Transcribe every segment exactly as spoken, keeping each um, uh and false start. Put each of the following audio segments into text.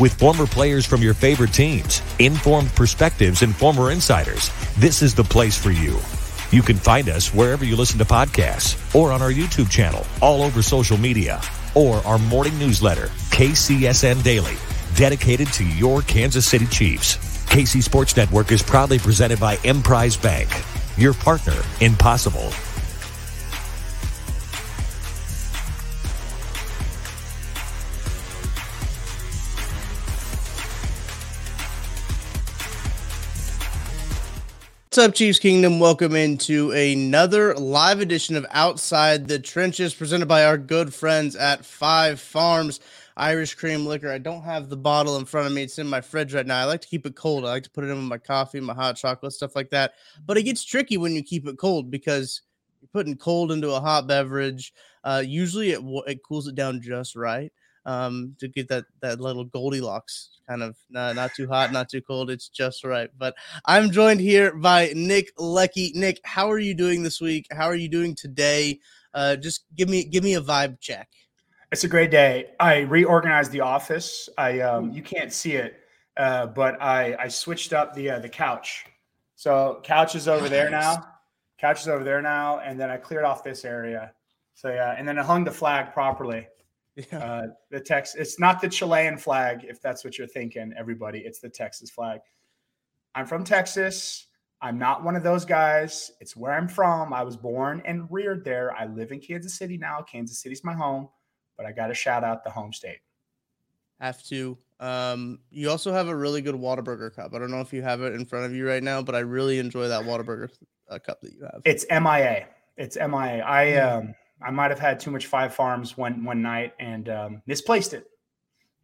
With former players from your favorite teams, informed perspectives, and former insiders, this is the place for you. You can find us wherever you listen to podcasts or on our YouTube channel, all over social media, or our morning newsletter, K C S N Daily, dedicated to your Kansas City Chiefs. K C Sports Network is proudly presented by Emprise Bank, your partner in possible. What's up, Chiefs Kingdom? Welcome into another live edition of Outside the Trenches, presented by our good friends at Five Farms Irish Cream Liquor. I don't have the bottle in front of me. It's in my fridge right now. I like to keep it cold. I like to put it in with my coffee, my hot chocolate, stuff like that. But it gets tricky when you keep it cold because you're putting cold into a hot beverage. Uh, usually it, it cools it down just right um, to get that, that little Goldilocks. Kind of uh, not too hot, not too cold. It's just right. But I'm joined here by Nick Leckie. Nick, how are you doing this week? How are you doing today? Uh, just give me give me a vibe check. It's a great day. I reorganized the office. I um, you can't see it, uh, but I I switched up the uh, the couch. So couch is over nice. there now. Couch is over there now, and then I cleared off this area. So yeah, and then I hung the flag properly. Yeah. Uh, the Tex, it's not the Chilean flag, if that's what you're thinking, everybody. It's the Texas flag. I'm from Texas. I'm not one of those guys. It's where I'm from. I was born and reared there. I live in Kansas City now. Kansas City's my home, but I got to shout out the home state. Have to. Um, you also have a really good Whataburger cup. I don't know if you have it in front of you right now, but I really enjoy that Whataburger uh, cup that you have. It's M I A. It's M I A. I mm-hmm. um. I might have had too much Five Farms one one night and um, misplaced it.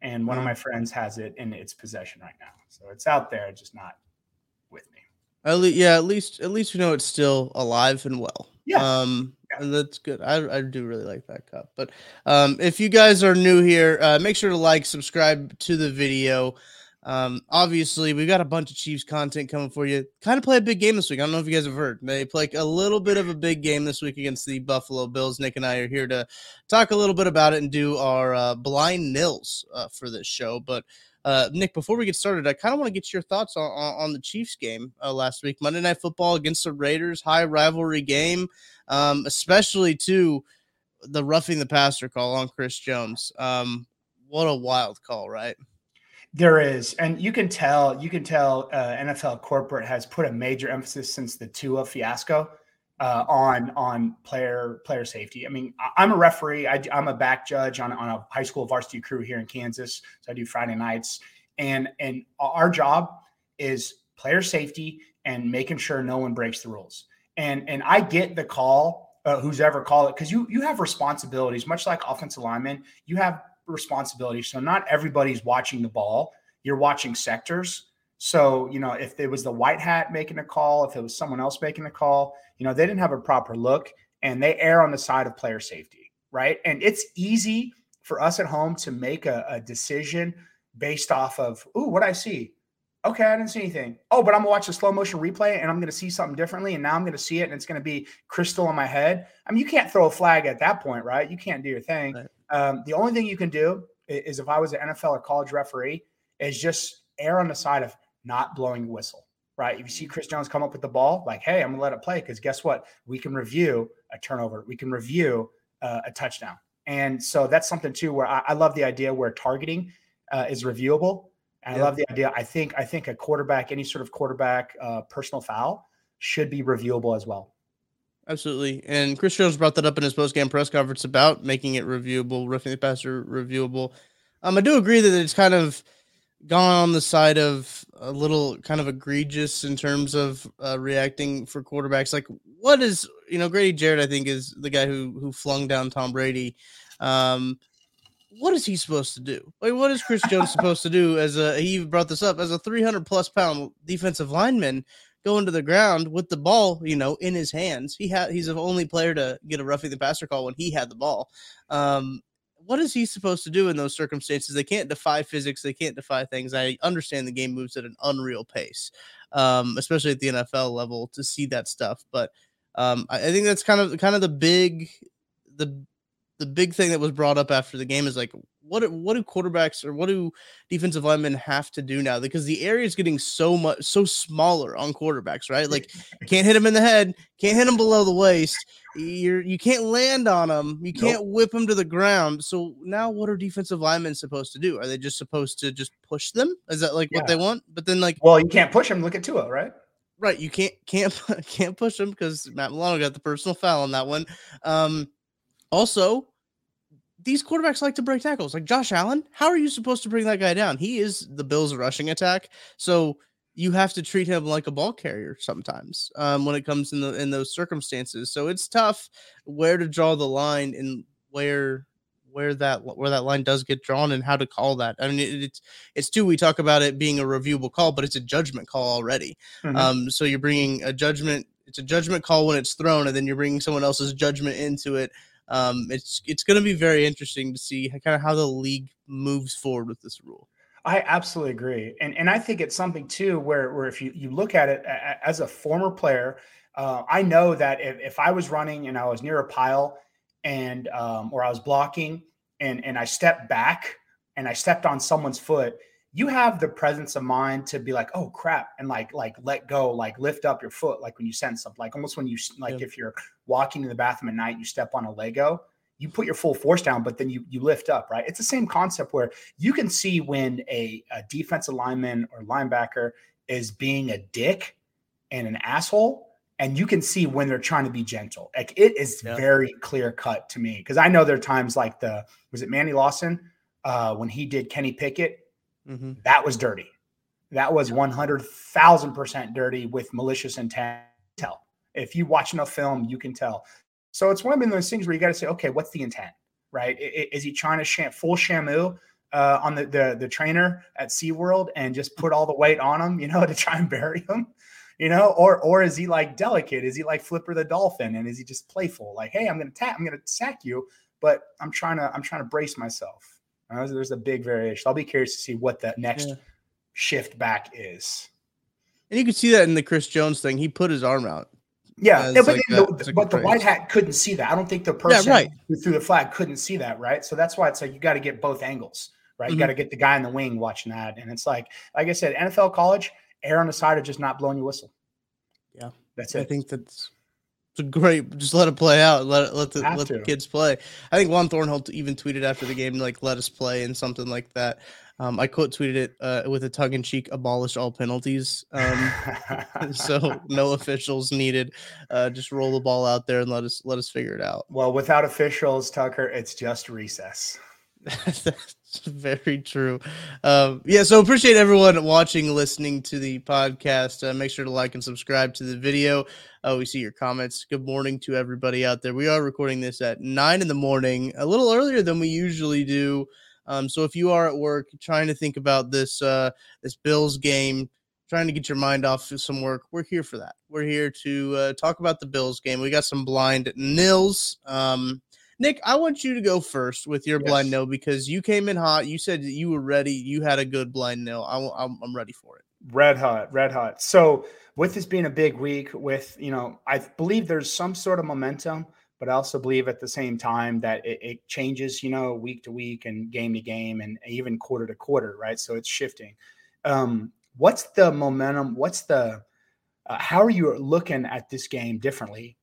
And one mm-hmm. of my friends has it in its possession right now. So it's out there, just not with me. At least, yeah, at least at least we know it's still alive and well. Yeah. Um, yeah. And that's good. I, I do really like that cup. But um, if you guys are new here, uh, make sure to like, subscribe to the video. Um, obviously, we've got a bunch of Chiefs content coming for you. Kind of play a big game this week. I don't know if you guys have heard. They play a little bit of a big game this week against the Buffalo Bills. Nick and I are here to talk a little bit about it and do our uh, blind nils uh, for this show. But uh, Nick, before we get started, I kind of want to get your thoughts on, on the Chiefs game uh, last week. Monday Night Football against the Raiders, high rivalry game, um, especially to the roughing the passer call on Chris Jones. Um, what a wild call, right? There is, and you can tell, you can tell uh, N F L corporate has put a major emphasis since the Tua fiasco uh, on on player player safety. I mean, I'm a referee. I, I'm a back judge on, on a high school varsity crew here in Kansas. So I do Friday nights, and and our job is player safety and making sure no one breaks the rules. And and I get the call, uh, who's ever called it, because you you have responsibilities, much like offensive linemen. You have responsibility. So not everybody's watching the ball. You're watching sectors. So, you know, if it was the white hat making a call, if it was someone else making a call, you know, they didn't have a proper look and they err on the side of player safety, right? And it's easy for us at home to make a, a decision based off of, ooh, what I see. okay, I didn't see anything. Oh, but I'm going to watch the slow motion replay and I'm going to see something differently. And now I'm going to see it and it's going to be crystal in my head. I mean, you can't throw a flag at that point, right? You can't do your thing. Right. Um, the only thing you can do is, is if I was an N F L or college referee, is just err on the side of not blowing the whistle, right? If you see Chris Jones come up with the ball, like, hey, I'm going to let it play because guess what? We can review a turnover. We can review uh, a touchdown. And so that's something too where I, I love the idea where targeting uh, is reviewable. And yeah. I love the idea. I think I think a quarterback, any sort of quarterback uh, personal foul should be reviewable as well. Absolutely. And Chris Jones brought that up in his post-game press conference about making it reviewable, roughing the passer reviewable. Um, I do agree that it's kind of gone on the side of a little kind of egregious in terms of uh, reacting for quarterbacks. Like what is, you know, Grady Jarrett, I think, is the guy who who flung down Tom Brady. Um What is he supposed to do? Like, what is Chris Jones supposed to do as a, he brought this up, as a three hundred plus pound defensive lineman going to the ground with the ball, you know, in his hands? He had, he's the only player to get a roughing the passer call when he had the ball. Um, what is he supposed to do in those circumstances? They can't defy physics. They can't defy things. I understand the game moves at an unreal pace, um, especially at the N F L level to see that stuff. But um, I, I think that's kind of, kind of the big, the, The big thing that was brought up after the game is like, what what do quarterbacks or what do defensive linemen have to do now? Because the area is getting so much so smaller on quarterbacks, right? Like, can't hit them in the head, can't hit them below the waist. You're you can't land on them, you can't nope. whip them to the ground. So now, what are defensive linemen supposed to do? Are they just supposed to just push them? Is that like yeah. what they want? But then like, well, you can't push them. Look at Tua, right? Right, you can't can't can't push them because Matt Milano got the personal foul on that one. Um, also. These quarterbacks like to break tackles. Like Josh Allen, how are you supposed to bring that guy down? He is the Bills' rushing attack, so you have to treat him like a ball carrier sometimes um, when it comes in the in those circumstances. So it's tough where to draw the line and where where that where that line does get drawn and how to call that. I mean, it, it's it's too. We talk about it being a reviewable call, but it's a judgment call already. Mm-hmm. Um, so you're bringing a judgment. It's a judgment call when it's thrown, and then you're bringing someone else's judgment into it. Um, it's it's going to be very interesting to see kind of how the league moves forward with this rule. I absolutely agree, and and I think it's something too where where if you, you look at it as a former player, uh, I know that if, if I was running and I was near a pile and um, or I was blocking and and I stepped back and I stepped on someone's foot, you have the presence of mind to be like, oh crap, and like like let go, like lift up your foot, like when you sense something, like almost when you like yeah. if you're walking to the bathroom at night, you step on a Lego, you put your full force down, but then you you lift up, right? It's the same concept where you can see when a, a defensive lineman or linebacker is being a dick and an asshole, and you can see when they're trying to be gentle. Like it is yeah. very clear cut to me, because I know there are times like the was it Manny Lawson uh, when he did Kenny Pickett, mm-hmm. that was dirty, that was one hundred thousand percent dirty with malicious intent. If you watch enough film, you can tell. So it's one of those things where you got to say, okay, what's the intent, right? Is he trying to sham, full shamu uh, on the, the the trainer at SeaWorld and just put all the weight on him, you know, to try and bury him, you know? Or or is he like delicate? Is he like Flipper the Dolphin? And is he just playful? Like, hey, I'm gonna tap, I'm gonna sack you, but I'm trying to I'm trying to brace myself. You know, there's a big variation. I'll be curious to see what that next yeah. shift back is. And you can see that in the Chris Jones thing. He put his arm out. Yeah, yeah, but, like the, the, but the white hat couldn't see that. I don't think the person yeah, right. who threw the flag couldn't see that, right? So that's why it's like you got to get both angles, right? Mm-hmm. You got to get the guy in the wing watching that. And it's like, like I said, N F L college, err on the side of just not blowing your whistle. Yeah, that's it. I think that's it's great. Just let it play out. Let it, let the Have let to. the kids play. I think Juan Thornhill even tweeted after the game, like, let us play and something like that. Um, I quote tweeted it uh, with a tongue in cheek, abolish all penalties. Um, so no officials needed. Uh, just roll the ball out there and let us let us figure it out. Well, without officials, Tucker, it's just recess. That's very true. Um, yeah, so appreciate everyone watching, listening to the podcast. Uh, make sure to like and subscribe to the video. Uh, we see your comments. Good morning to everybody out there. We are recording this at nine in the morning, a little earlier than we usually do. Um, so if you are at work trying to think about this uh, this Bills game, trying to get your mind off some work, we're here for that. We're here to uh, talk about the Bills game. We got some blind nils. Um, Nick, I want you to go first with your yes. blind nil because you came in hot. You said that you were ready. You had a good blind nil. I, I'm, I'm ready for it. Red hot, red hot. So with this being a big week with, you know, I believe there's some sort of momentum, but I also believe at the same time that it, it changes, you know, week to week and game to game and even quarter to quarter, right? So it's shifting. Um, what's the momentum? What's the, uh, how are you looking at this game differently?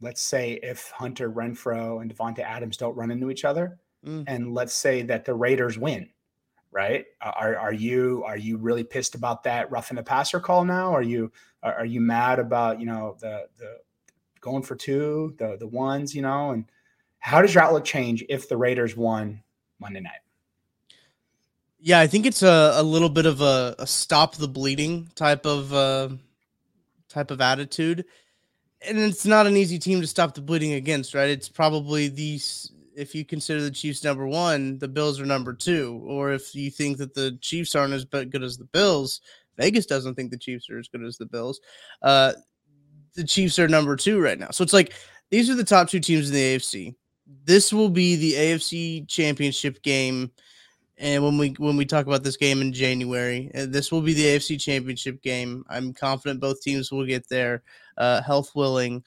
Let's say if Hunter Renfrow and Davante Adams don't run into each other, mm. and let's say that the Raiders win. Right? Are are you are you really pissed about that roughing the passer call now? Are you are you mad about, you know, the the going for two, the the ones, you know? And how does your outlook change if the Raiders won Monday night? Yeah, I think it's a, a little bit of a, a stop the bleeding type of uh, type of attitude, and it's not an easy team to stop the bleeding against, right? It's probably these. If you consider the Chiefs number one, the Bills are number two. Or if you think that the Chiefs aren't as good as the Bills, Vegas doesn't think the Chiefs are as good as the Bills. Uh, the Chiefs are number two right now. So it's like, these are the top two teams in the A F C. This will be the A F C championship game. And when we, when we talk about this game in January, this will be the A F C championship game. I'm confident both teams will get there, uh, health willing.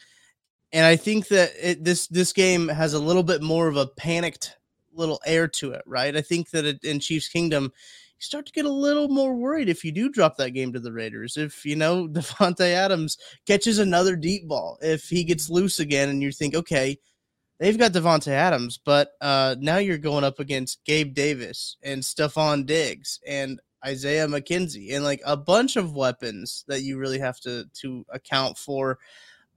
And I think that it, this this game has a little bit more of a panicked little air to it, right? I think that it, in Chiefs Kingdom, you start to get a little more worried if you do drop that game to the Raiders. If, you know, Davante Adams catches another deep ball, if he gets loose again and you think, okay, they've got Davante Adams, but uh, now you're going up against Gabe Davis and Stephon Diggs and Isaiah McKenzie and like a bunch of weapons that you really have to to account for.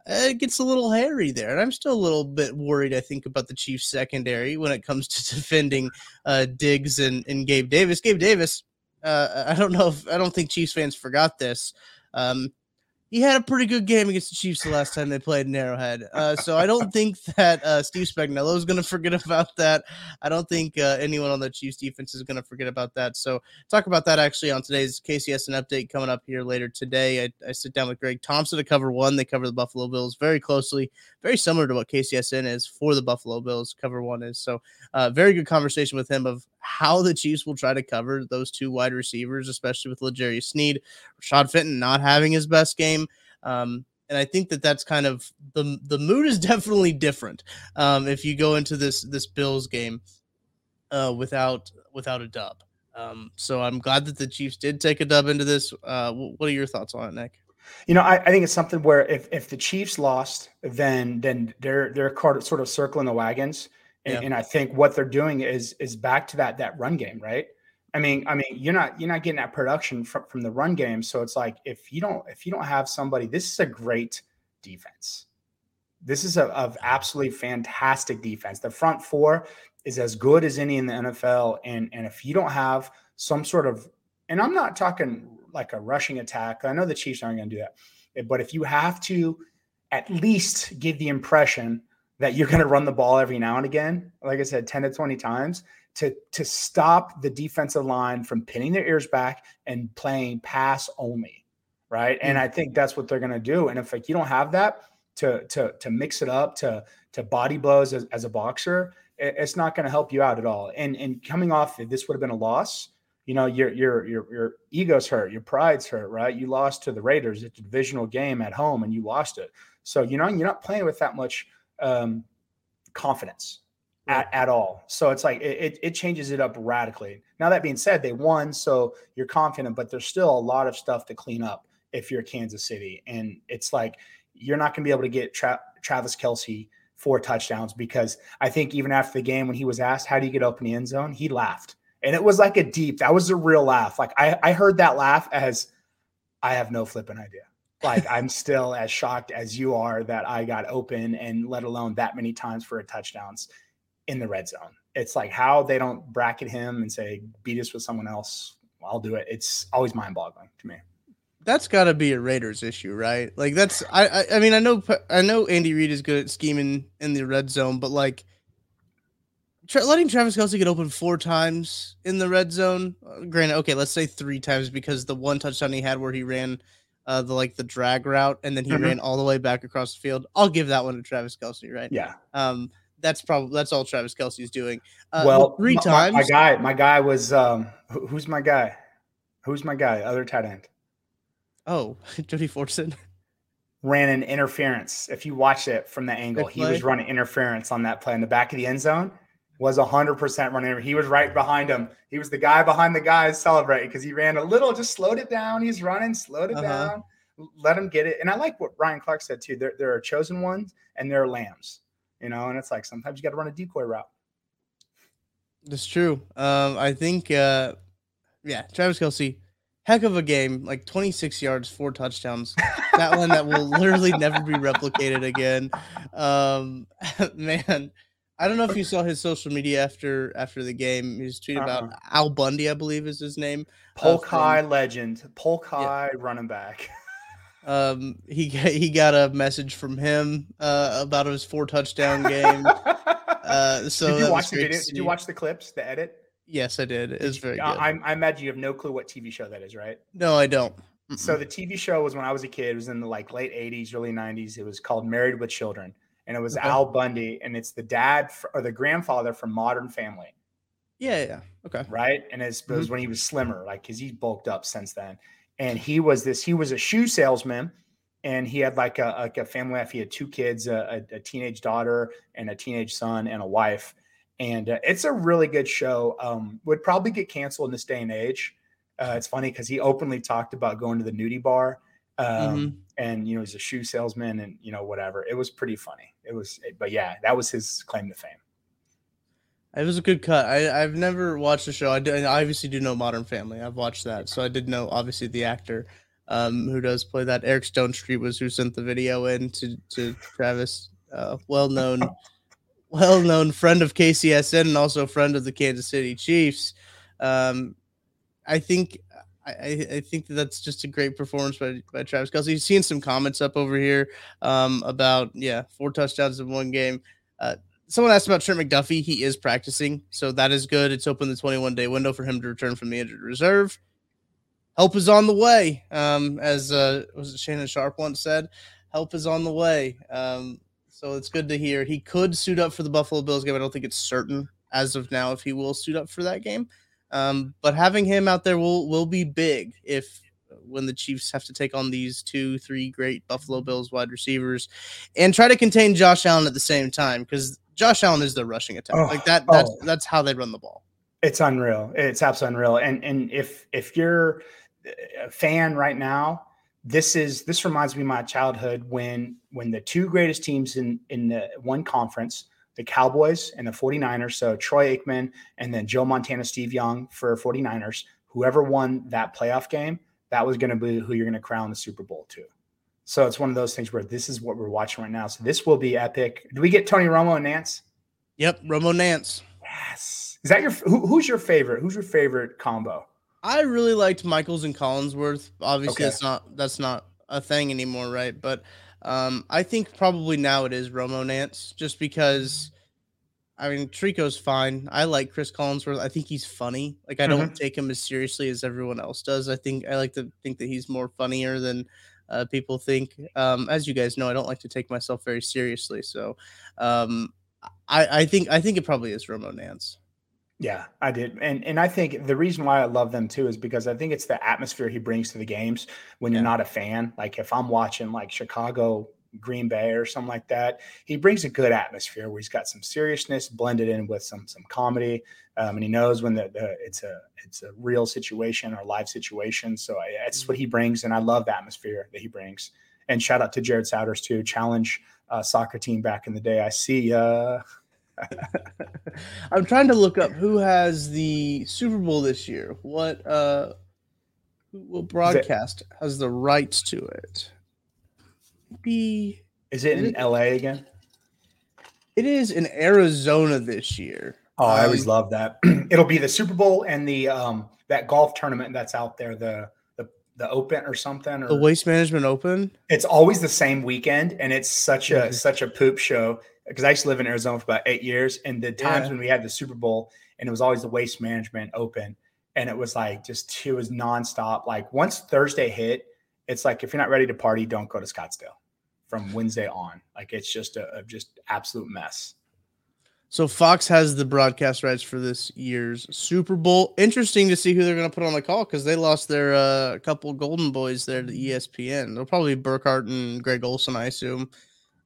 It gets a little hairy there, and I'm still a little bit worried, I think, about the Chiefs' secondary when it comes to defending uh, Diggs and, and Gabe Davis. Gabe Davis, uh, I don't know if I don't think Chiefs fans forgot this. Um, he had a pretty good game against the Chiefs the last time they played in Arrowhead, uh, so I don't think that uh, Steve Spagnuolo is going to forget about that. I don't think uh, anyone on the Chiefs' defense is going to forget about that. So talk about that actually on today's K C S N update coming up here later today. I, I sit down with Greg Thompson to cover one. They cover the Buffalo Bills very closely, very similar to what K C S N is for the Buffalo Bills. Cover one is so uh, very good conversation with him of how the Chiefs will try to cover those two wide receivers, especially with LeJarius Sneed, Rashad Fenton not having his best game. Um, and I think that that's kind of the, the mood is definitely different. Um, if you go into this, this Bills game uh, without, without a dub. Um, so I'm glad that the Chiefs did take a dub into this. Uh, what are your thoughts on it, Nick? You know, I, I think it's something where if, if the Chiefs lost, then, then they're, they're sort of circling the wagons. And, yeah. and I think what they're doing is, is back to that, that run game, right? I mean, I mean, you're not you're not getting that production from, from the run game. So it's like if you don't if you don't have somebody, this is a great defense. This is a of absolutely fantastic defense. The front four is as good as any in the N F L. And and if you don't have some sort of, and I'm not talking like a rushing attack. I know the Chiefs aren't going to do that, but if you have to at least give the impression that you're going to run the ball every now and again, like I said, ten to twenty times. To, to stop the defensive line from pinning their ears back and playing pass only, right? And I think that's what they're going to do. And if like, you don't have that to to to mix it up, to to body blows as, as a boxer, it's not going to help you out at all. And and coming off, if this would have been a loss, you know, your your your your ego's hurt, your pride's hurt, right? You lost to the Raiders. It's a divisional game at home, and you lost it. So, you know, you're not playing with that much um, confidence. At, at all. So it's like it, it, it changes it up radically. Now, that being said, they won, so you're confident, but there's still a lot of stuff to clean up if you're Kansas City. And it's like you're not going to be able to get tra- Travis Kelce four touchdowns because I think even after the game when he was asked, how do you get open the end zone? He laughed. And it was like a deep, that was a real laugh. Like I, I heard that laugh as I have no flipping idea. Like I'm still as shocked as you are that I got open and let alone that many times for a touchdowns. In the red zone. It's like how they don't bracket him and say, beat us with someone else. Well, I'll do it. It's always mind boggling to me. That's gotta be a Raiders issue, right? Like that's, I, I, I mean, I know, I know Andy Reid is good at scheming in the red zone, but like tra- letting Travis Kelce get open four times in the red zone. Uh, granted. Okay. Let's say three times because the one touchdown he had where he ran uh, the, like the drag route. And then he mm-hmm. ran all the way back across the field. I'll give that one to Travis Kelce. Right. Yeah. Um, That's probably that's all Travis Kelce's doing. Uh, well, three my, times. My guy, my guy was um, who, who's my guy? Who's my guy? Other tight end. Oh, Jody Fortson ran an interference. If you watch it from the angle, he was running interference on that play in the back of the end zone. Was one hundred percent running. He was right behind him. He was the guy behind the guy celebrating because he ran a little, just slowed it down. He's running, slowed it uh-huh. down, let him get it. And I like what Ryan Clark said too. There, there are chosen ones and there are lambs, you know, and it's like sometimes you got to run a decoy route. That's true. Um, I think, uh, yeah, Travis Kelce, heck of a game, like twenty-six yards, four touchdowns. That one that will literally never be replicated again. Um, man. I don't know if you saw his social media after after the game. He was tweeting uh-huh. about Al Bundy, I believe is his name. Polkai uh, legend. Polkai yeah. running back. um, he, he got a message from him uh, about his four touchdown game. uh, so did you watch the video? Did you watch the clips, the edit? Yes, I did. It was very good. I, I imagine you have no clue what T V show that is, right? No, I don't. Mm-mm. So the T V show was when I was a kid. It was in the like late eighties, early nineties. It was called Married with Children. And it was okay. Al Bundy, and it's the dad for, or the grandfather from Modern Family. Yeah, yeah, okay. Right? And it's, it was mm-hmm. when he was slimmer, like, because he's bulked up since then. And he was this, he was a shoe salesman, and he had like a, like a family life. He had two kids, a, a, a teenage daughter and a teenage son and a wife. And uh, it's a really good show. Um, would probably get canceled in this day and age. Uh, it's funny because he openly talked about going to the nudie bar. Um, mm-hmm. And, you know, he's a shoe salesman and, you know, whatever. It was pretty funny. It was, but yeah, that was his claim to fame. It was a good cut. I, I've never watched the show. I, do, I obviously do know Modern Family. I've watched that. So I did know, obviously, the actor um, who does play that. Eric Stone Street was who sent the video in to, to Travis, uh, well-known, well-known friend of K C S N and also friend of the Kansas City Chiefs. Um, I think... I, I think that that's just a great performance by, by Travis Kelce. He's seen some comments up over here um, about, yeah, four touchdowns in one game. Uh, someone asked about Trent McDuffie. He is practicing, so that is good. It's open the twenty-one day window for him to return from the injured reserve. Help is on the way, um, as uh, was it Shannon Sharp once said. Help is on the way. Um, so it's good to hear. He could suit up for the Buffalo Bills game. I don't think it's certain as of now if he will suit up for that game. Um, but having him out there will, will be big if when the Chiefs have to take on these two, three great Buffalo Bills wide receivers and try to contain Josh Allen at the same time because Josh Allen is their rushing attack. Oh, like that, that's, oh. that's how they run the ball. It's unreal. It's absolutely unreal. And and if if you're a fan right now, this is this reminds me of my childhood when when the two greatest teams in, in the one conference – the Cowboys and the forty-niners, so Troy Aikman and then Joe Montana, Steve Young for forty-niners, whoever won that playoff game, that was going to be who you're going to crown the Super Bowl to. So it's one of those things where this is what we're watching right now. So this will be epic. Do we get Tony Romo and Nance? Yep, Romo Nance. Yes. Is that your who, – who's your favorite? Who's your favorite combo? I really liked Michaels and Collinsworth. Obviously, okay. that's not that's not a thing anymore, right? But – Um, I think probably now it is Romo Nance just because, I mean, Trico's fine. I like Chris Collinsworth. I think he's funny. Like, I mm-hmm. don't take him as seriously as everyone else does. I think I like to think that he's more funnier than uh, people think. Um, as you guys know, I don't like to take myself very seriously. So um, I, I think I think it probably is Romo Nance. Yeah, I did. And and I think the reason why I love them too is because I think it's the atmosphere he brings to the games when yeah. you're not a fan. Like if I'm watching like Chicago, Green Bay or something like that, he brings a good atmosphere where he's got some seriousness blended in with some some comedy. Um, and he knows when the, the it's a it's a real situation or live situation. So I, that's what he brings. And I love the atmosphere that he brings. And shout out to Jared Souders too. Challenge uh, soccer team back in the day. I see uh I'm trying to look up who has the Super Bowl this year. What uh, who will broadcast it, has the rights to it? Be is it in it, L A again? It is in Arizona this year. Oh, um, I always love that. It'll be the Super Bowl and the um, that golf tournament that's out there. The the Open or something, or the Waste Management Open. It's always the same weekend, and it's such a mm-hmm. such a poop show. Because I used to live in Arizona for about eight years, and the times yeah. when we had the Super Bowl, and it was always the Waste Management Open, and it was like just it was nonstop. Like once Thursday hit, it's like if you're not ready to party, don't go to Scottsdale. From Wednesday on, like it's just a, a just absolute mess. So Fox has the broadcast rights for this year's Super Bowl. Interesting to see who they're going to put on the call because they lost their uh, couple golden boys there to E S P N. They'll probably be Burkhart and Greg Olson, I assume.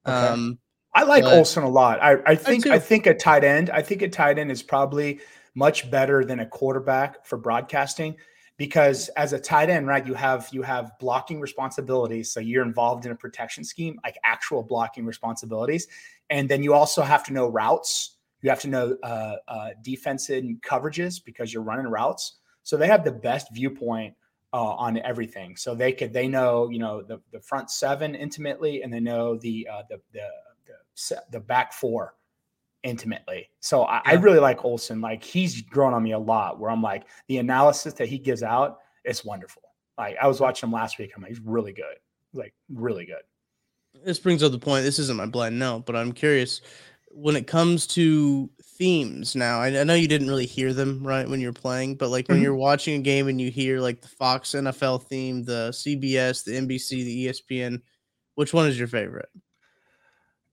Okay. Um, I like but, Olson a lot. I, I think I, I think a tight end. I think a tight end is probably much better than a quarterback for broadcasting because as a tight end, right, you have you have blocking responsibilities. So you're involved in a protection scheme, like actual blocking responsibilities. And then you also have to know routes. You have to know uh, uh, defense and coverages because you're running routes. So they have the best viewpoint uh, on everything. So they could they know you know the the front seven intimately, and they know the uh, the, the the the back four intimately. So I, yeah. I really like Olsen. Like he's grown on me a lot. Where I'm like the analysis that he gives out, it's wonderful. Like I was watching him last week. I'm like he's really good. Like really good. This brings up the point. This isn't my blind note, but I'm curious when it comes to themes now. I, I know you didn't really hear them right when you're playing, but like mm-hmm. when you're watching a game and you hear like the Fox N F L theme, the C B S, the N B C, the E S P N, which one is your favorite?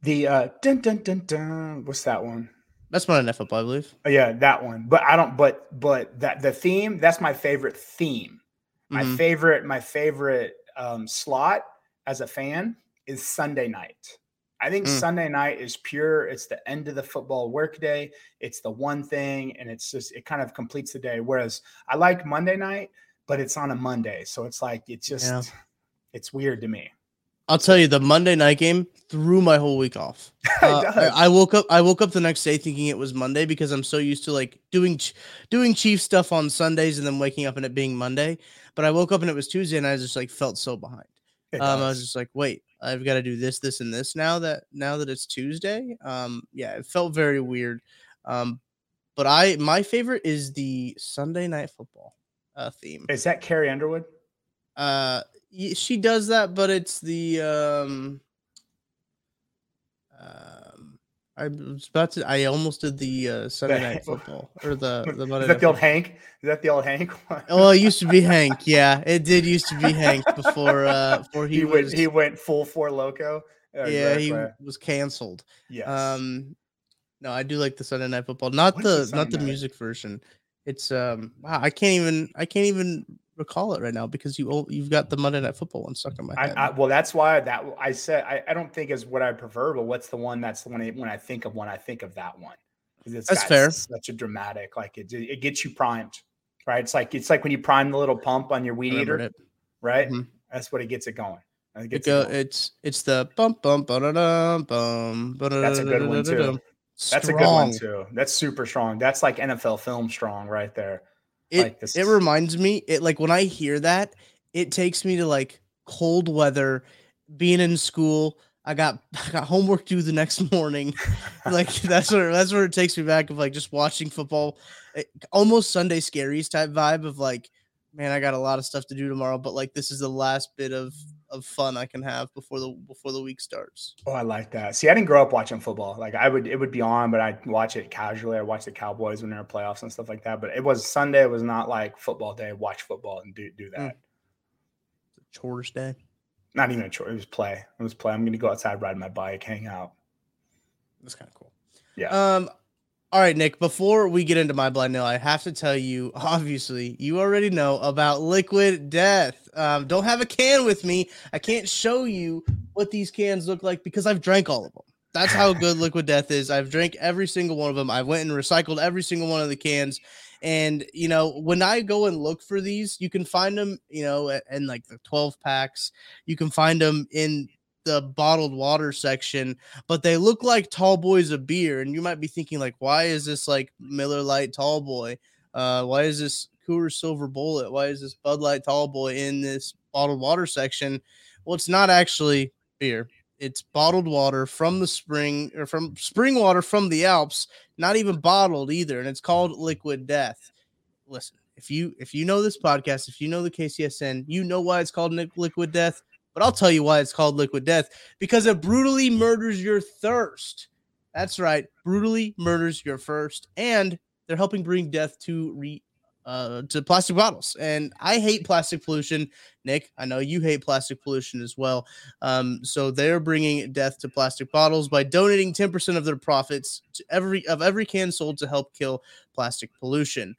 The uh, dun dun dun dun. What's that one? That's not an N F L, I believe. Oh, yeah, that one. But I don't. But but that the theme. That's my favorite theme. My mm-hmm. favorite. My favorite um, slot as a fan is Sunday night. I think mm. Sunday night is pure. It's the end of the football workday. It's the one thing, and it's just it kind of completes the day. Whereas I like Monday night, but it's on a Monday, so it's like it's just yeah. it's weird to me. I'll tell you, the Monday night game threw my whole week off. Uh, it does. I, I woke up. I woke up the next day thinking it was Monday because I'm so used to like doing doing Chiefs stuff on Sundays and then waking up and it being Monday. But I woke up and it was Tuesday, and I just like felt so behind. Um, I was just like, wait. I've got to do this, this, and this now that now that it's Tuesday. Um, yeah, it felt very weird. Um, but I my favorite is the Sunday Night Football uh, theme. Is that Carrie Underwood? Uh, she does that, but it's the um, um, I was about to. I almost did the uh, Sunday the Night Football or the the Monday. Is that the old Hank? Is that the old Hank one? Oh, it used to be Hank. Yeah, it did used to be Hank before uh, before he, he was, went he went full four loco. Uh, yeah, right, he right. was canceled. Yes. Um, no, I do like the Sunday Night Football, not what the not the night? music version. It's um, wow, I can't even I can't even recall it right now because you you've got the Monday Night Football one stuck in my head. I, I, well, that's why that I said I, I don't think is what I prefer, but what's the one that's the one when I think of one I think of that one. It's that's fair. Such a dramatic, like it it gets you primed, right? It's like it's like when you prime the little pump on your weed eater, it. right? Mm-hmm. That's what it gets it going. It gets it go, it going. It's it's the bump bump ba da da bum. That's a good one too. Strong. That's a good one too. That's super strong. That's like N F L film strong right there. It like it reminds me it like when I hear that it takes me to like cold weather, being in school. I got I got homework due the next morning, like that's where that's where it takes me back of like just watching football, it, almost Sunday Scaries type vibe of like, man, I got a lot of stuff to do tomorrow, but like this is the last bit of of fun I can have before the before the week starts. Oh, I like that. See, I didn't grow up watching football. Like I would, it would be on, but I'd watch it casually. I watched the Cowboys when they were playoffs and stuff like that. But it was Sunday. It was not like football day. Watch football and do do that. Mm. Chores day. Not even a chore. It was play. It was play. I'm going to go outside, ride my bike, hang out. That's kind of cool. Yeah. Um. All right, Nick, before we get into my blind nail, I have to tell you, obviously, you already know about Liquid Death. Um, don't have a can with me. I can't show you what these cans look like because I've drank all of them. That's how good Liquid Death is. I've drank every single one of them. I went and recycled every single one of the cans. And, you know, when I go and look for these, you can find them, you know, in, in like the twelve packs. You can find them in the bottled water section, but they look like tall boys of beer. And you might be thinking like, why is this like Miller Lite tall boy? Uh, why is this Coors Silver Bullet? Why is this Bud Light tall boy in this bottled water section? Well, it's not actually beer. It's bottled water from the spring or from spring water from the Alps, not even bottled either. And it's called Liquid Death. Listen, if you, if you know this podcast, if you know the K C S N, you know why it's called Liquid Death. But I'll tell you why it's called Liquid Death, because it brutally murders your thirst. That's right. Brutally murders your thirst. And they're helping bring death to re, uh, to plastic bottles. And I hate plastic pollution. Nick, I know you hate plastic pollution as well. Um, so they're bringing death to plastic bottles by donating ten percent of their profits to every of every can sold to help kill plastic pollution.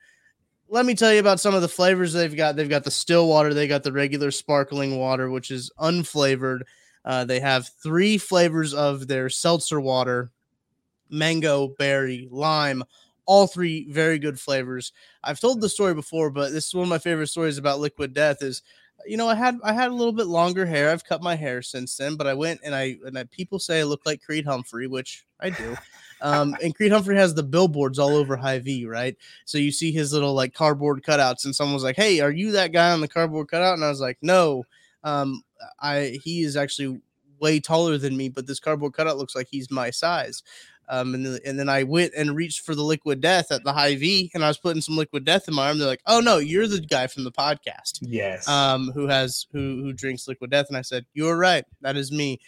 Let me tell you about some of the flavors they've got. They've got the still water. They got the regular sparkling water, which is unflavored. Uh, they have three flavors of their seltzer water, mango, berry, lime, all three very good flavors. I've told the story before, but this is one of my favorite stories about Liquid Death is, you know, I had I had a little bit longer hair. I've cut my hair since then, but I went and I and I, people say I look like Creed Humphrey, which I do. Um, and Creed Humphrey has the billboards all over Hy-Vee, right? So you see his little like cardboard cutouts, and someone was like, "Hey, are you that guy on the cardboard cutout?" And I was like, "No, um, I he is actually way taller than me, but this cardboard cutout looks like he's my size." Um, and, the, and then I went and reached for the Liquid Death at the Hy-Vee, and I was putting some Liquid Death in my arm. They're like, "Oh no, you're the guy from the podcast, yes, um, who has who who drinks Liquid Death." And I said, "You're right, that is me."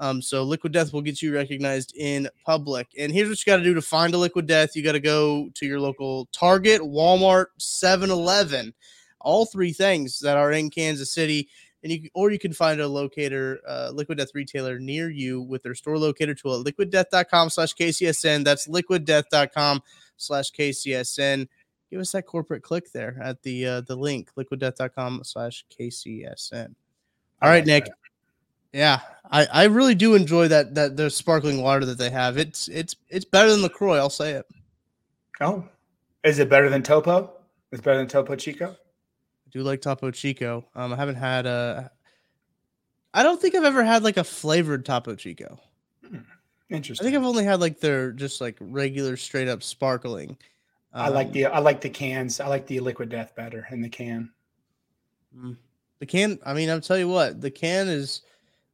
Um, so Liquid Death will get you recognized in public. And here's what you got to do to find a Liquid Death: you got to go to your local Target, Walmart, seven eleven, all three things that are in Kansas City. And you, or you can find a locator, uh, Liquid Death retailer near you with their store locator tool at liquid death dot com slash K C S N. That's liquid death dot com slash K C S N. Give us that corporate click there at the uh, the link, liquid death dot com slash K C S N. All right, Nick. Yeah, I, I really do enjoy that that the sparkling water that they have. It's it's it's better than LaCroix, I'll say it. Oh, is it better than Topo? It's better than Topo Chico? Do like Topo Chico. Um, I haven't had a. I don't think I've ever had like a flavored Topo Chico. Hmm. Interesting. I think I've only had like their just like regular straight up sparkling. Um, I like the I like the cans. I like the Liquid Death better in the can. The can. I mean, I'll tell you what. The can is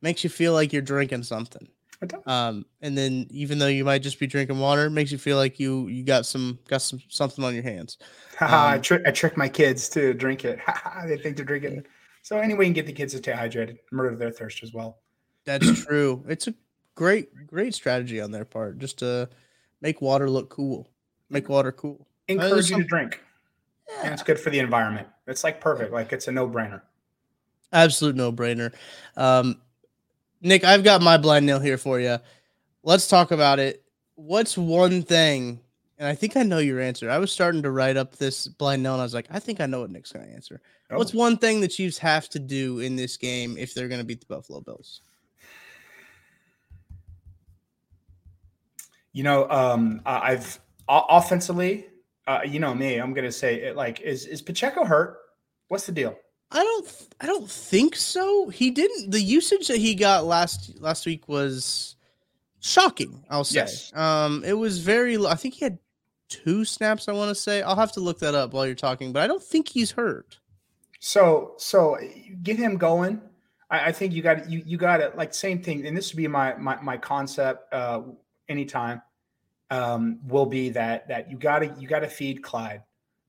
makes you feel like you're drinking something. Okay. Um, and then even though you might just be drinking water, it makes you feel like you you got some got some something on your hands. um, I trick I trick my kids to drink it. They think to drink it. So any way you can get the kids to stay hydrated, murder their thirst as well. That's true. It's a great great strategy on their part, just to make water look cool, make water cool. Encourage uh, you something. to drink, yeah. And it's good for the environment. It's like perfect. Like it's a no brainer. Absolute no brainer. Um. Nick, I've got my blind nail here for you. Let's talk about it. What's one thing, and I think I know your answer. I was starting to write up this blind nail, and I was like, I think I know what Nick's going to answer. Oh. What's one thing the Chiefs have to do in this game if they're going to beat the Buffalo Bills? You know, um, I've offensively, uh, you know me, I'm going to say, it, like, is, is Pacheco hurt? What's the deal? I don't th- I don't think so. He didn't. The usage that he got last last week was shocking, I'll say. Yes. Um, it was very low. I think he had two snaps, I want to say. I'll have to look that up while you're talking, but I don't think he's hurt. So so get him going. I, I think you got you you got it, like same thing. And this would be my my, my concept uh, anytime um, will be that that you gotta you gotta feed Clyde.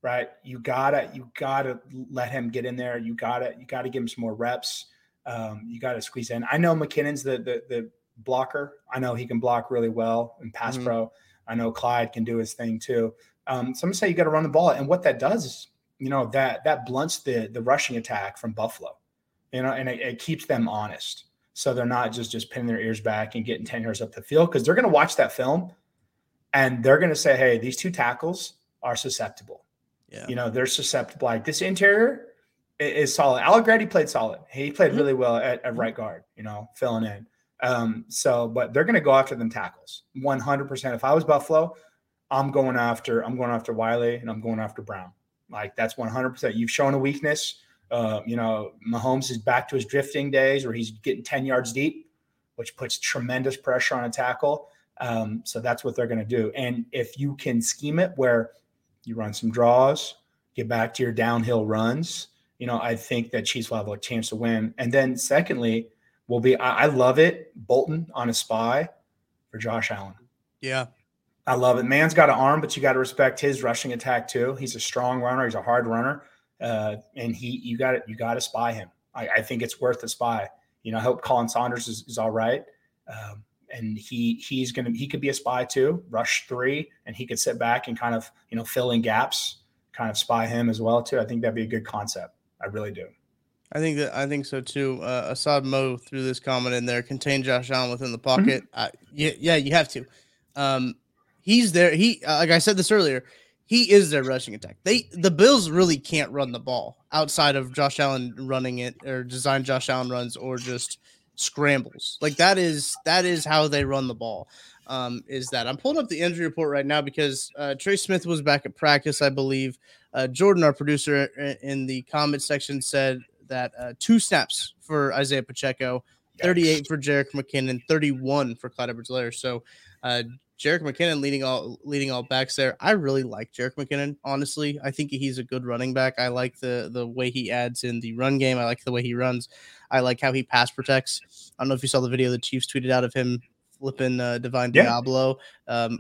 Right. You gotta, you gotta let him get in there. You gotta, you gotta give him some more reps. Um, you gotta squeeze in. I know McKinnon's the, the, the blocker. I know he can block really well and pass mm-hmm. pro. I know Clyde can do his thing too. Um, so I'm gonna say you got to run the ball. And what that does is, you know, that, that blunts the, the rushing attack from Buffalo, you know, and it, it keeps them honest. So they're not just, just pinning their ears back and getting ten yards up the field. Cause they're going to watch that film and they're going to say, hey, these two tackles are susceptible. Yeah. You know, they're susceptible. Like this interior is solid. Allegretti played solid. He played mm-hmm. really well at, at right guard, you know, filling in. Um, so, but they're going to go after them tackles one hundred percent. If I was Buffalo, I'm going after, I'm going after Wiley and I'm going after Brown. Like that's one hundred percent. You've shown a weakness. Uh, you know, Mahomes is back to his drifting days where he's getting ten yards deep, which puts tremendous pressure on a tackle. Um, so that's what they're going to do. And if you can scheme it where you run some draws, get back to your downhill runs. You know, I think that Chiefs will have a chance to win. And then secondly, will be I, I love it, Bolton on a spy for Josh Allen. Yeah. I love it. Man's got an arm, but you got to respect his rushing attack too. He's a strong runner. He's a hard runner. Uh, and he you got it, you got to spy him. I, I think it's worth a spy. You know, I hope Colin Saunders is, is all right. Um, And he he's gonna he could be a spy too, rush three, and he could sit back and kind of you know fill in gaps kind of spy him as well too. I think that'd be a good concept. I really do. I think that I think so too. Uh, Asad Mo threw this comment in there: contain Josh Allen within the pocket. Mm-hmm. Uh, yeah, yeah, you have to. Um, he's there. He uh, like I said this earlier. He is their rushing attack. They the Bills really can't run the ball outside of Josh Allen running it or design Josh Allen runs or just scrambles. Like that is that is how they run the ball. Um, is that I'm pulling up the injury report right now because uh, Trey Smith was back at practice, I believe. Uh, Jordan, our producer, in the comment section said that uh, two snaps for Isaiah Pacheco, thirty-eight for Jerick McKinnon, thirty-one for Clyde Edwards-Layer. So. Uh, Jerick McKinnon leading all leading all backs there. I really like Jerick McKinnon, honestly. I think he's a good running back. I like the the way he adds in the run game. I like the way he runs. I like how he pass protects. I don't know if you saw the video the Chiefs tweeted out of him flipping uh, Divine yeah. Diablo. Um,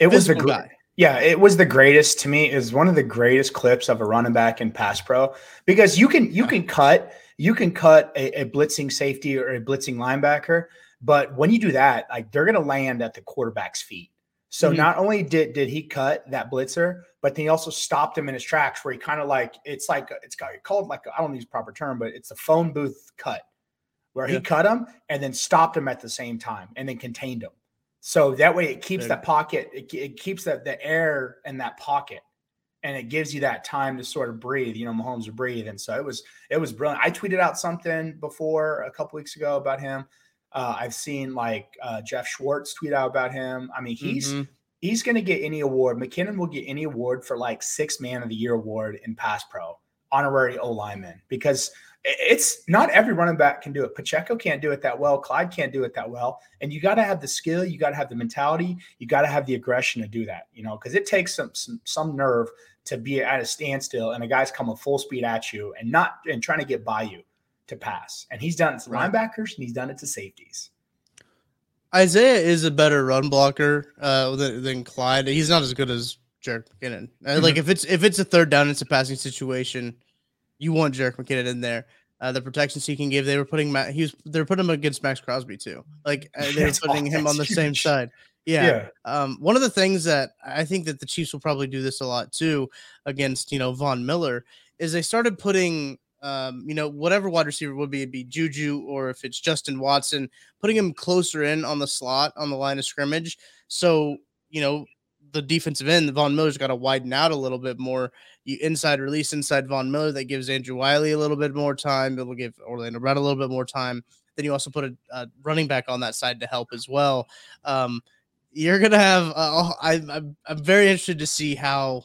it was the guy. Yeah, it was the greatest to me. Is one of the greatest clips of a running back in pass pro because you can you can cut you can cut a, a blitzing safety or a blitzing linebacker. But when you do that, like they're going to land at the quarterback's feet. So mm-hmm. not only did did he cut that blitzer, but then he also stopped him in his tracks where he kind of like it's like it's called like I don't use the proper term, but it's the phone booth cut where yeah. he cut him and then stopped him at the same time and then contained him. So that way it keeps yeah. that pocket, it, it keeps that the air in that pocket, and it gives you that time to sort of breathe. You know, Mahomes would breathe, and so it was it was brilliant. I tweeted out something before a couple weeks ago about him. Uh, I've seen like uh, Jeff Schwartz tweet out about him. I mean, he's mm-hmm. he's going to get any award. McKinnon will get any award for like sixth man of the year award in pass pro, honorary O lineman, because it's not every running back can do it. Pacheco can't do it that well. Clyde can't do it that well. And you got to have the skill. You got to have the mentality. You got to have the aggression to do that, you know, because it takes some, some some nerve to be at a standstill and a guy's coming full speed at you and not and trying to get by you. To pass, and he's done it to linebackers, and he's done it to safeties. Isaiah is a better run blocker uh, than, than Clyde. He's not as good as Jerick McKinnon. Mm-hmm. Like if it's if it's a third down, it's a passing situation. You want Jerick McKinnon in there. Uh, the protections he can give. They were putting Matt. He was. They're putting him against Max Crosby too. Like uh, they were putting him on the huge. Same side. Yeah. yeah. Um. One of the things that I think that the Chiefs will probably do this a lot too against you know Von Miller is they started putting. Um, you know, whatever wide receiver would be, it'd be Juju or if it's Justin Watson, putting him closer in on the slot on the line of scrimmage. So, you know, the defensive end, Von Miller's got to widen out a little bit more. You inside release inside Von Miller, that gives Andrew Wiley a little bit more time. It'll give Orlando Brown a little bit more time. Then you also put a, a running back on that side to help as well. Um, you're going to have, uh, I, I'm, I'm very interested to see how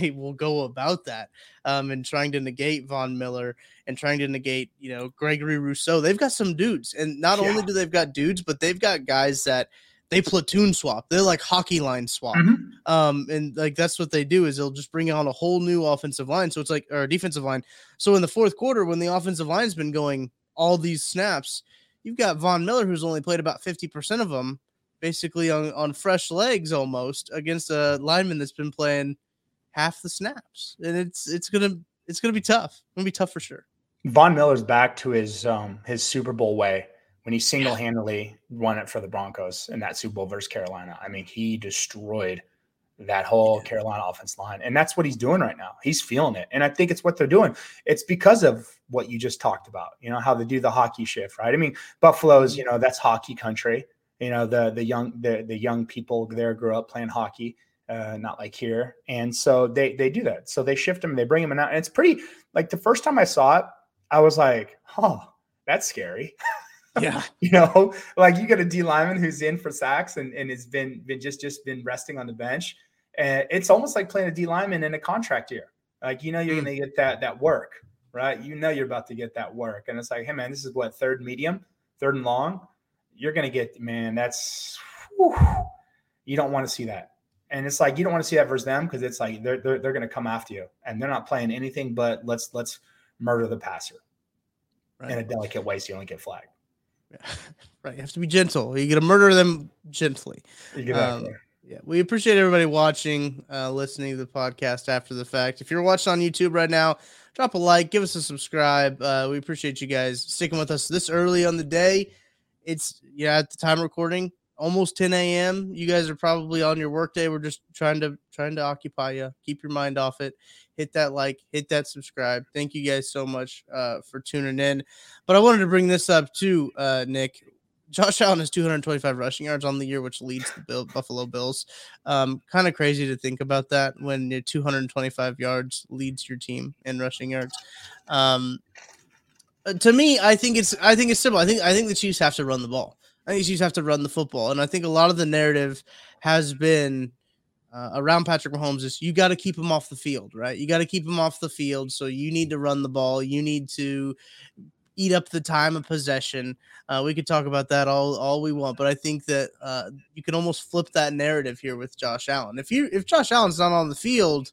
they will go about that um, and trying to negate Von Miller and trying to negate, you know, Gregory Rousseau. They've got some dudes, and not yeah. only do they've got dudes, but they've got guys that they platoon swap. They're like hockey line swap. Mm-hmm. Um, and like, that's what they do is they'll just bring on a whole new offensive line. So it's like, or defensive line. So in the fourth quarter, when the offensive line's been going all these snaps, you've got Von Miller, who's only played about fifty percent of them basically on, on fresh legs almost against a lineman that's been playing half the snaps, and it's it's gonna it's gonna be tough. It's gonna be tough for sure. Von Miller's back to his um his Super Bowl way when he single handedly won it for the Broncos in that Super Bowl versus Carolina. I mean, he destroyed that whole yeah. Carolina offense line, and that's what he's doing right now. He's feeling it, and I think it's what they're doing. It's because of what you just talked about. You know how they do the hockey shift, right? I mean, Buffalo's you know that's hockey country. You know the the young the the young people there grew up playing hockey. Uh, not like here. And so they, they do that. So they shift them, they bring them in out. And it's pretty like the first time I saw it, I was like, oh, that's scary. Yeah. You know, like you got a D lineman who's in for sacks and, and has been, been just, just been resting on the bench. And it's almost like playing a D lineman in a contract year. Like, you know, you're mm. going to get that, that work, right? You know, you're about to get that work. And it's like, hey man, this is what third medium, third and long. You're going to get, man, that's, whew, you don't want to see that. And it's like you don't want to see that versus them because it's like they're they're, they're going to come after you, and they're not playing anything but let's let's murder the passer right. in a delicate way so you don't get flagged. Yeah. Right, you have to be gentle. You got to murder them gently. You get um, yeah, we appreciate everybody watching, uh, listening to the podcast after the fact. If you're watching on YouTube right now, drop a like, give us a subscribe. Uh, we appreciate you guys sticking with us this early on the day. It's yeah, at the time of recording. almost ten a.m. You guys are probably on your work day. We're just trying to trying to occupy you. Keep your mind off it. Hit that like. Hit that subscribe. Thank you guys so much uh, for tuning in. But I wanted to bring this up too, uh, Nick. Josh Allen has two hundred twenty-five rushing yards on the year, which leads the Bill, Buffalo Bills. Um, kind of crazy to think about that when your two hundred twenty-five yards leads your team in rushing yards. Um, to me, I think it's I think it's simple. I think I think the Chiefs have to run the ball. I think the Chiefs have to run the football, and I think a lot of the narrative has been uh, around Patrick Mahomes is you got to keep him off the field, right? You got to keep him off the field, so you need to run the ball. You need to eat up the time of possession. Uh, we could talk about that all, all we want, but I think that uh, you can almost flip that narrative here with Josh Allen. If you if Josh Allen's not on the field,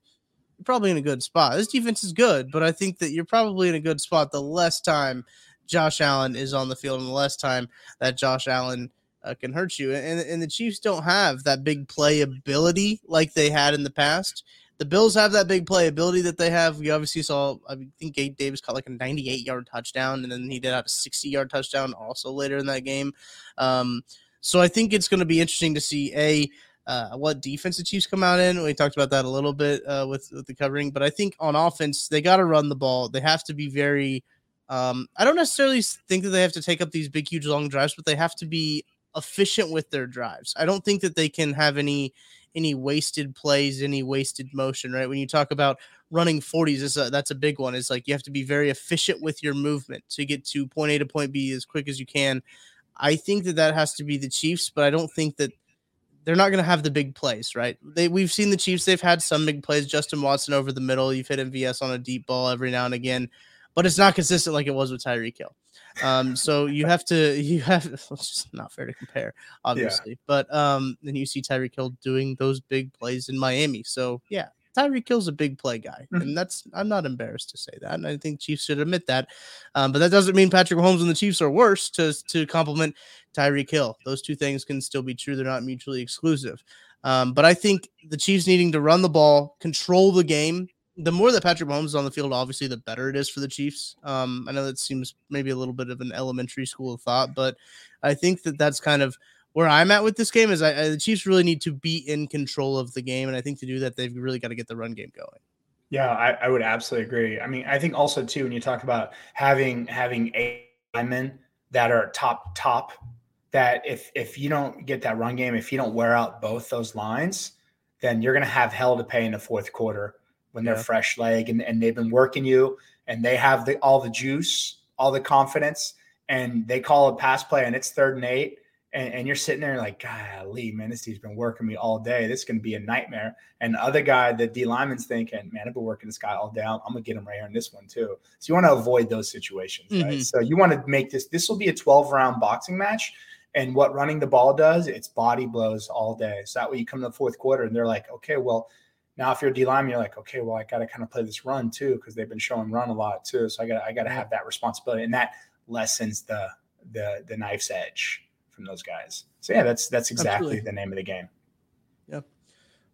you're probably in a good spot. This defense is good, but I think that you're probably in a good spot the less time Josh Allen is on the field and the less time that Josh Allen uh, can hurt you. And, and the Chiefs don't have that big play ability like they had in the past. The Bills have that big play ability that they have. We obviously saw, I think Gabe Davis caught like a ninety-eight-yard touchdown, and then he did have a sixty-yard touchdown also later in that game. Um, so I think it's going to be interesting to see, A, uh, what defense the Chiefs come out in. We talked about that a little bit uh, with, with the covering. But I think on offense, they got to run the ball. They have to be very um, – I don't necessarily think that they have to take up these big, huge, long drives, but they have to be efficient with their drives. I don't think that they can have any – any wasted plays, any wasted motion, right? When you talk about running forties, that's a, that's a big one. It's like you have to be very efficient with your movement to get to point A to point B as quick as you can. I think that that has to be the Chiefs, but I don't think that they're not going to have the big plays, right? They, we've seen the Chiefs. They've had some big plays. Justin Watson over the middle. You've hit M V S on a deep ball every now and again, but it's not consistent like it was with Tyreek Hill. Um, so you have to, you have, it's just not fair to compare, obviously. Yeah. But um, then you see Tyreek Hill doing those big plays in Miami. So yeah, Tyreek Hill's a big play guy, and that's, I'm not embarrassed to say that, and I think Chiefs should admit that. Um, but that doesn't mean Patrick Mahomes and the Chiefs are worse to to compliment Tyreek Hill. Those two things can still be true; they're not mutually exclusive. Um, but I think the Chiefs needing to run the ball, control the game. The more that Patrick Mahomes is on the field, obviously, the better it is for the Chiefs. Um, I know that seems maybe a little bit of an elementary school of thought, but I think that that's kind of where I'm at with this game is I, I, the Chiefs really need to be in control of the game, and I think to do that, they've really got to get the run game going. Yeah, I, I would absolutely agree. I mean, I think also, too, when you talk about having having eight linemen that are top, top, that if if you don't get that run game, if you don't wear out both those lines, then you're going to have hell to pay in the fourth quarter when they're yeah. fresh leg and, and they've been working you and they have the, all the juice, all the confidence, and they call a pass play and it's third and eight. And, and you're sitting there like, golly, man, this dude's been working me all day. This is going to be a nightmare. And the other guy, the D lineman's thinking, man, I've been working this guy all day. I'm going to get him right here in this one too. So you want to avoid those situations, mm-hmm. right? So you want to make this, this will be a twelve round boxing match. And what running the ball does, it's body blows all day. So that way you come to the fourth quarter and they're like, okay, well, now, if you're a D lineman, you're like, okay, well, I got to kind of play this run too because they've been showing run a lot too. So I got I got to have that responsibility, and that lessens the the the knife's edge from those guys. So yeah, that's that's exactly Absolutely. the name of the game. Yep.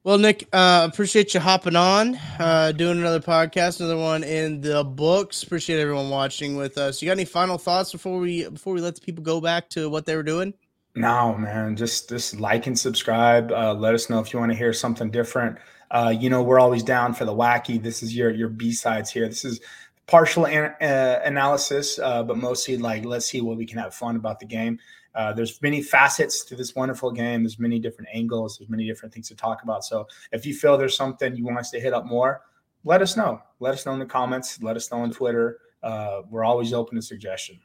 Well, Nick, uh, appreciate you hopping on, uh, doing another podcast, another one in the books. Appreciate everyone watching with us. You got any final thoughts before we before we let the people go back to what they were doing? No, man, just just like and subscribe. Uh, let us know if you want to hear something different. Uh, you know, we're always down for the wacky. This is your your B-sides here. This is partial an, uh, analysis, uh, but mostly like let's see what we can have fun about the game. Uh, there's many facets to this wonderful game. There's many different angles. There's many different things to talk about. So if you feel there's something you want us to hit up more, let us know. Let us know in the comments. Let us know on Twitter. Uh, we're always open to suggestion.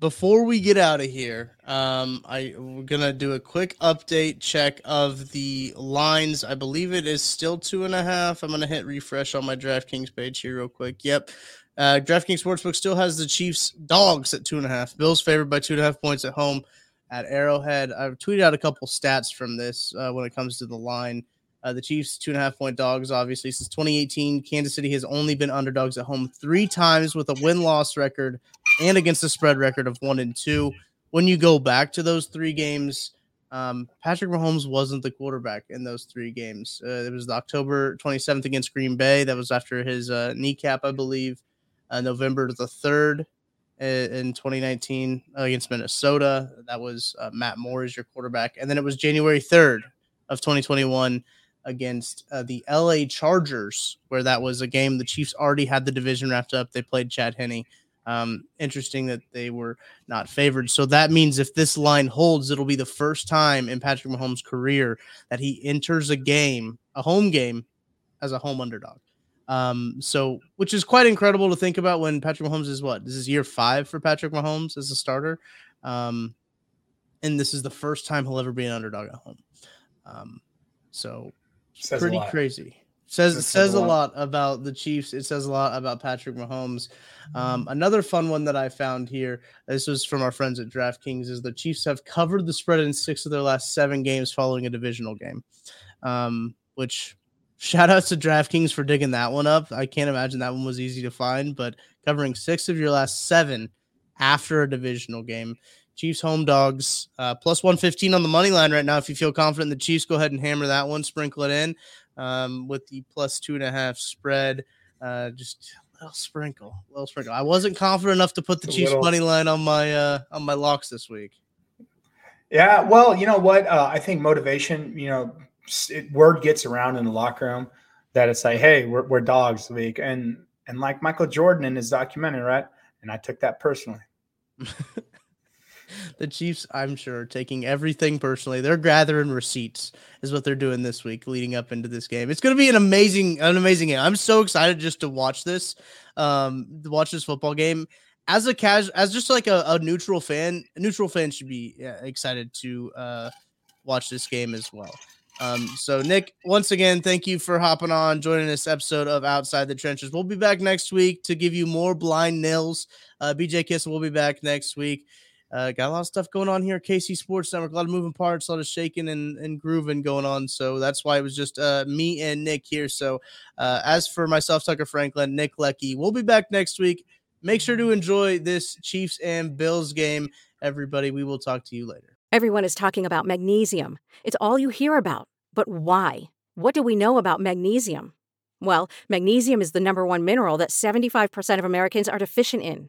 Before we get out of here, um, I, we're going to do a quick update check of the lines. I believe it is still two and a half. I'm going to hit refresh on my DraftKings page here real quick. Yep. Uh, DraftKings Sportsbook still has the Chiefs dogs at two and a half. Bills favored by two and a half points at home at Arrowhead. I've tweeted out a couple stats from this uh, when it comes to the line. Uh, the Chiefs, two-and-a-half-point dogs, obviously. Since twenty eighteen, Kansas City has only been underdogs at home three times with a win-loss record and against the spread record of one and two. When you go back to those three games, um, Patrick Mahomes wasn't the quarterback in those three games. Uh, it was the October twenty-seventh against Green Bay. That was after his uh, kneecap, I believe. Uh, November the third in twenty nineteen against Minnesota. That was uh, Matt Moore as your quarterback. And then it was January third of twenty twenty-one against uh, the L A Chargers, where that was a game the Chiefs already had the division wrapped up. They played Chad Henne. Um, interesting that they were not favored. So that means if this line holds, it'll be the first time in Patrick Mahomes' career that he enters a game, a home game, as a home underdog. Um, so, which is quite incredible to think about when Patrick Mahomes is what? This is year five for Patrick Mahomes as a starter. Um, and this is the first time he'll ever be an underdog at home. Um, so says pretty crazy. Says, says, says a lot. lot about the Chiefs. It says a lot about Patrick Mahomes. Um, another fun one that I found here, this was from our friends at DraftKings, is the Chiefs have covered the spread in six of their last seven games following a divisional game, um, which shout outs to DraftKings for digging that one up. I can't imagine that one was easy to find, but covering six of your last seven after a divisional game. Chiefs home dogs, uh, plus one fifteen on the money line right now. If you feel confident in the Chiefs, go ahead and hammer that one, sprinkle it in. Um, with the plus two and a half spread, uh, just a little sprinkle, a little sprinkle. I wasn't confident enough to put the Chiefs little... money line on my uh, on my locks this week. Yeah, well, you know what? Uh, I think motivation. You know, it, word gets around in the locker room that it's like, hey, we're, we're dogs this week, and and like Michael Jordan in his documentary, right? And I took that personally. The Chiefs, I'm sure, are taking everything personally. They're gathering receipts is what they're doing this week leading up into this game. It's going to be an amazing, an amazing game. I'm so excited just to watch this, um, watch this football game. As a casual, as just like a, a neutral fan, a neutral fan should be yeah, excited to uh, watch this game as well. Um, so, Nick, once again, thank you for hopping on, joining this episode of Outside the Trenches. We'll be back next week to give you more blind nils. Uh, B J Kiss will be back next week. Uh, got a lot of stuff going on here. K C Sports Network, a lot of moving parts, a lot of shaking and, and grooving going on. So that's why it was just uh, me and Nick here. So uh, as for myself, Tucker Franklin, Nick Leckie, we'll be back next week. Make sure to enjoy this Chiefs and Bills game, everybody. We will talk to you later. Everyone is talking about magnesium. It's all you hear about. But why? What do we know about magnesium? Well, magnesium is the number one mineral that seventy-five percent of Americans are deficient in.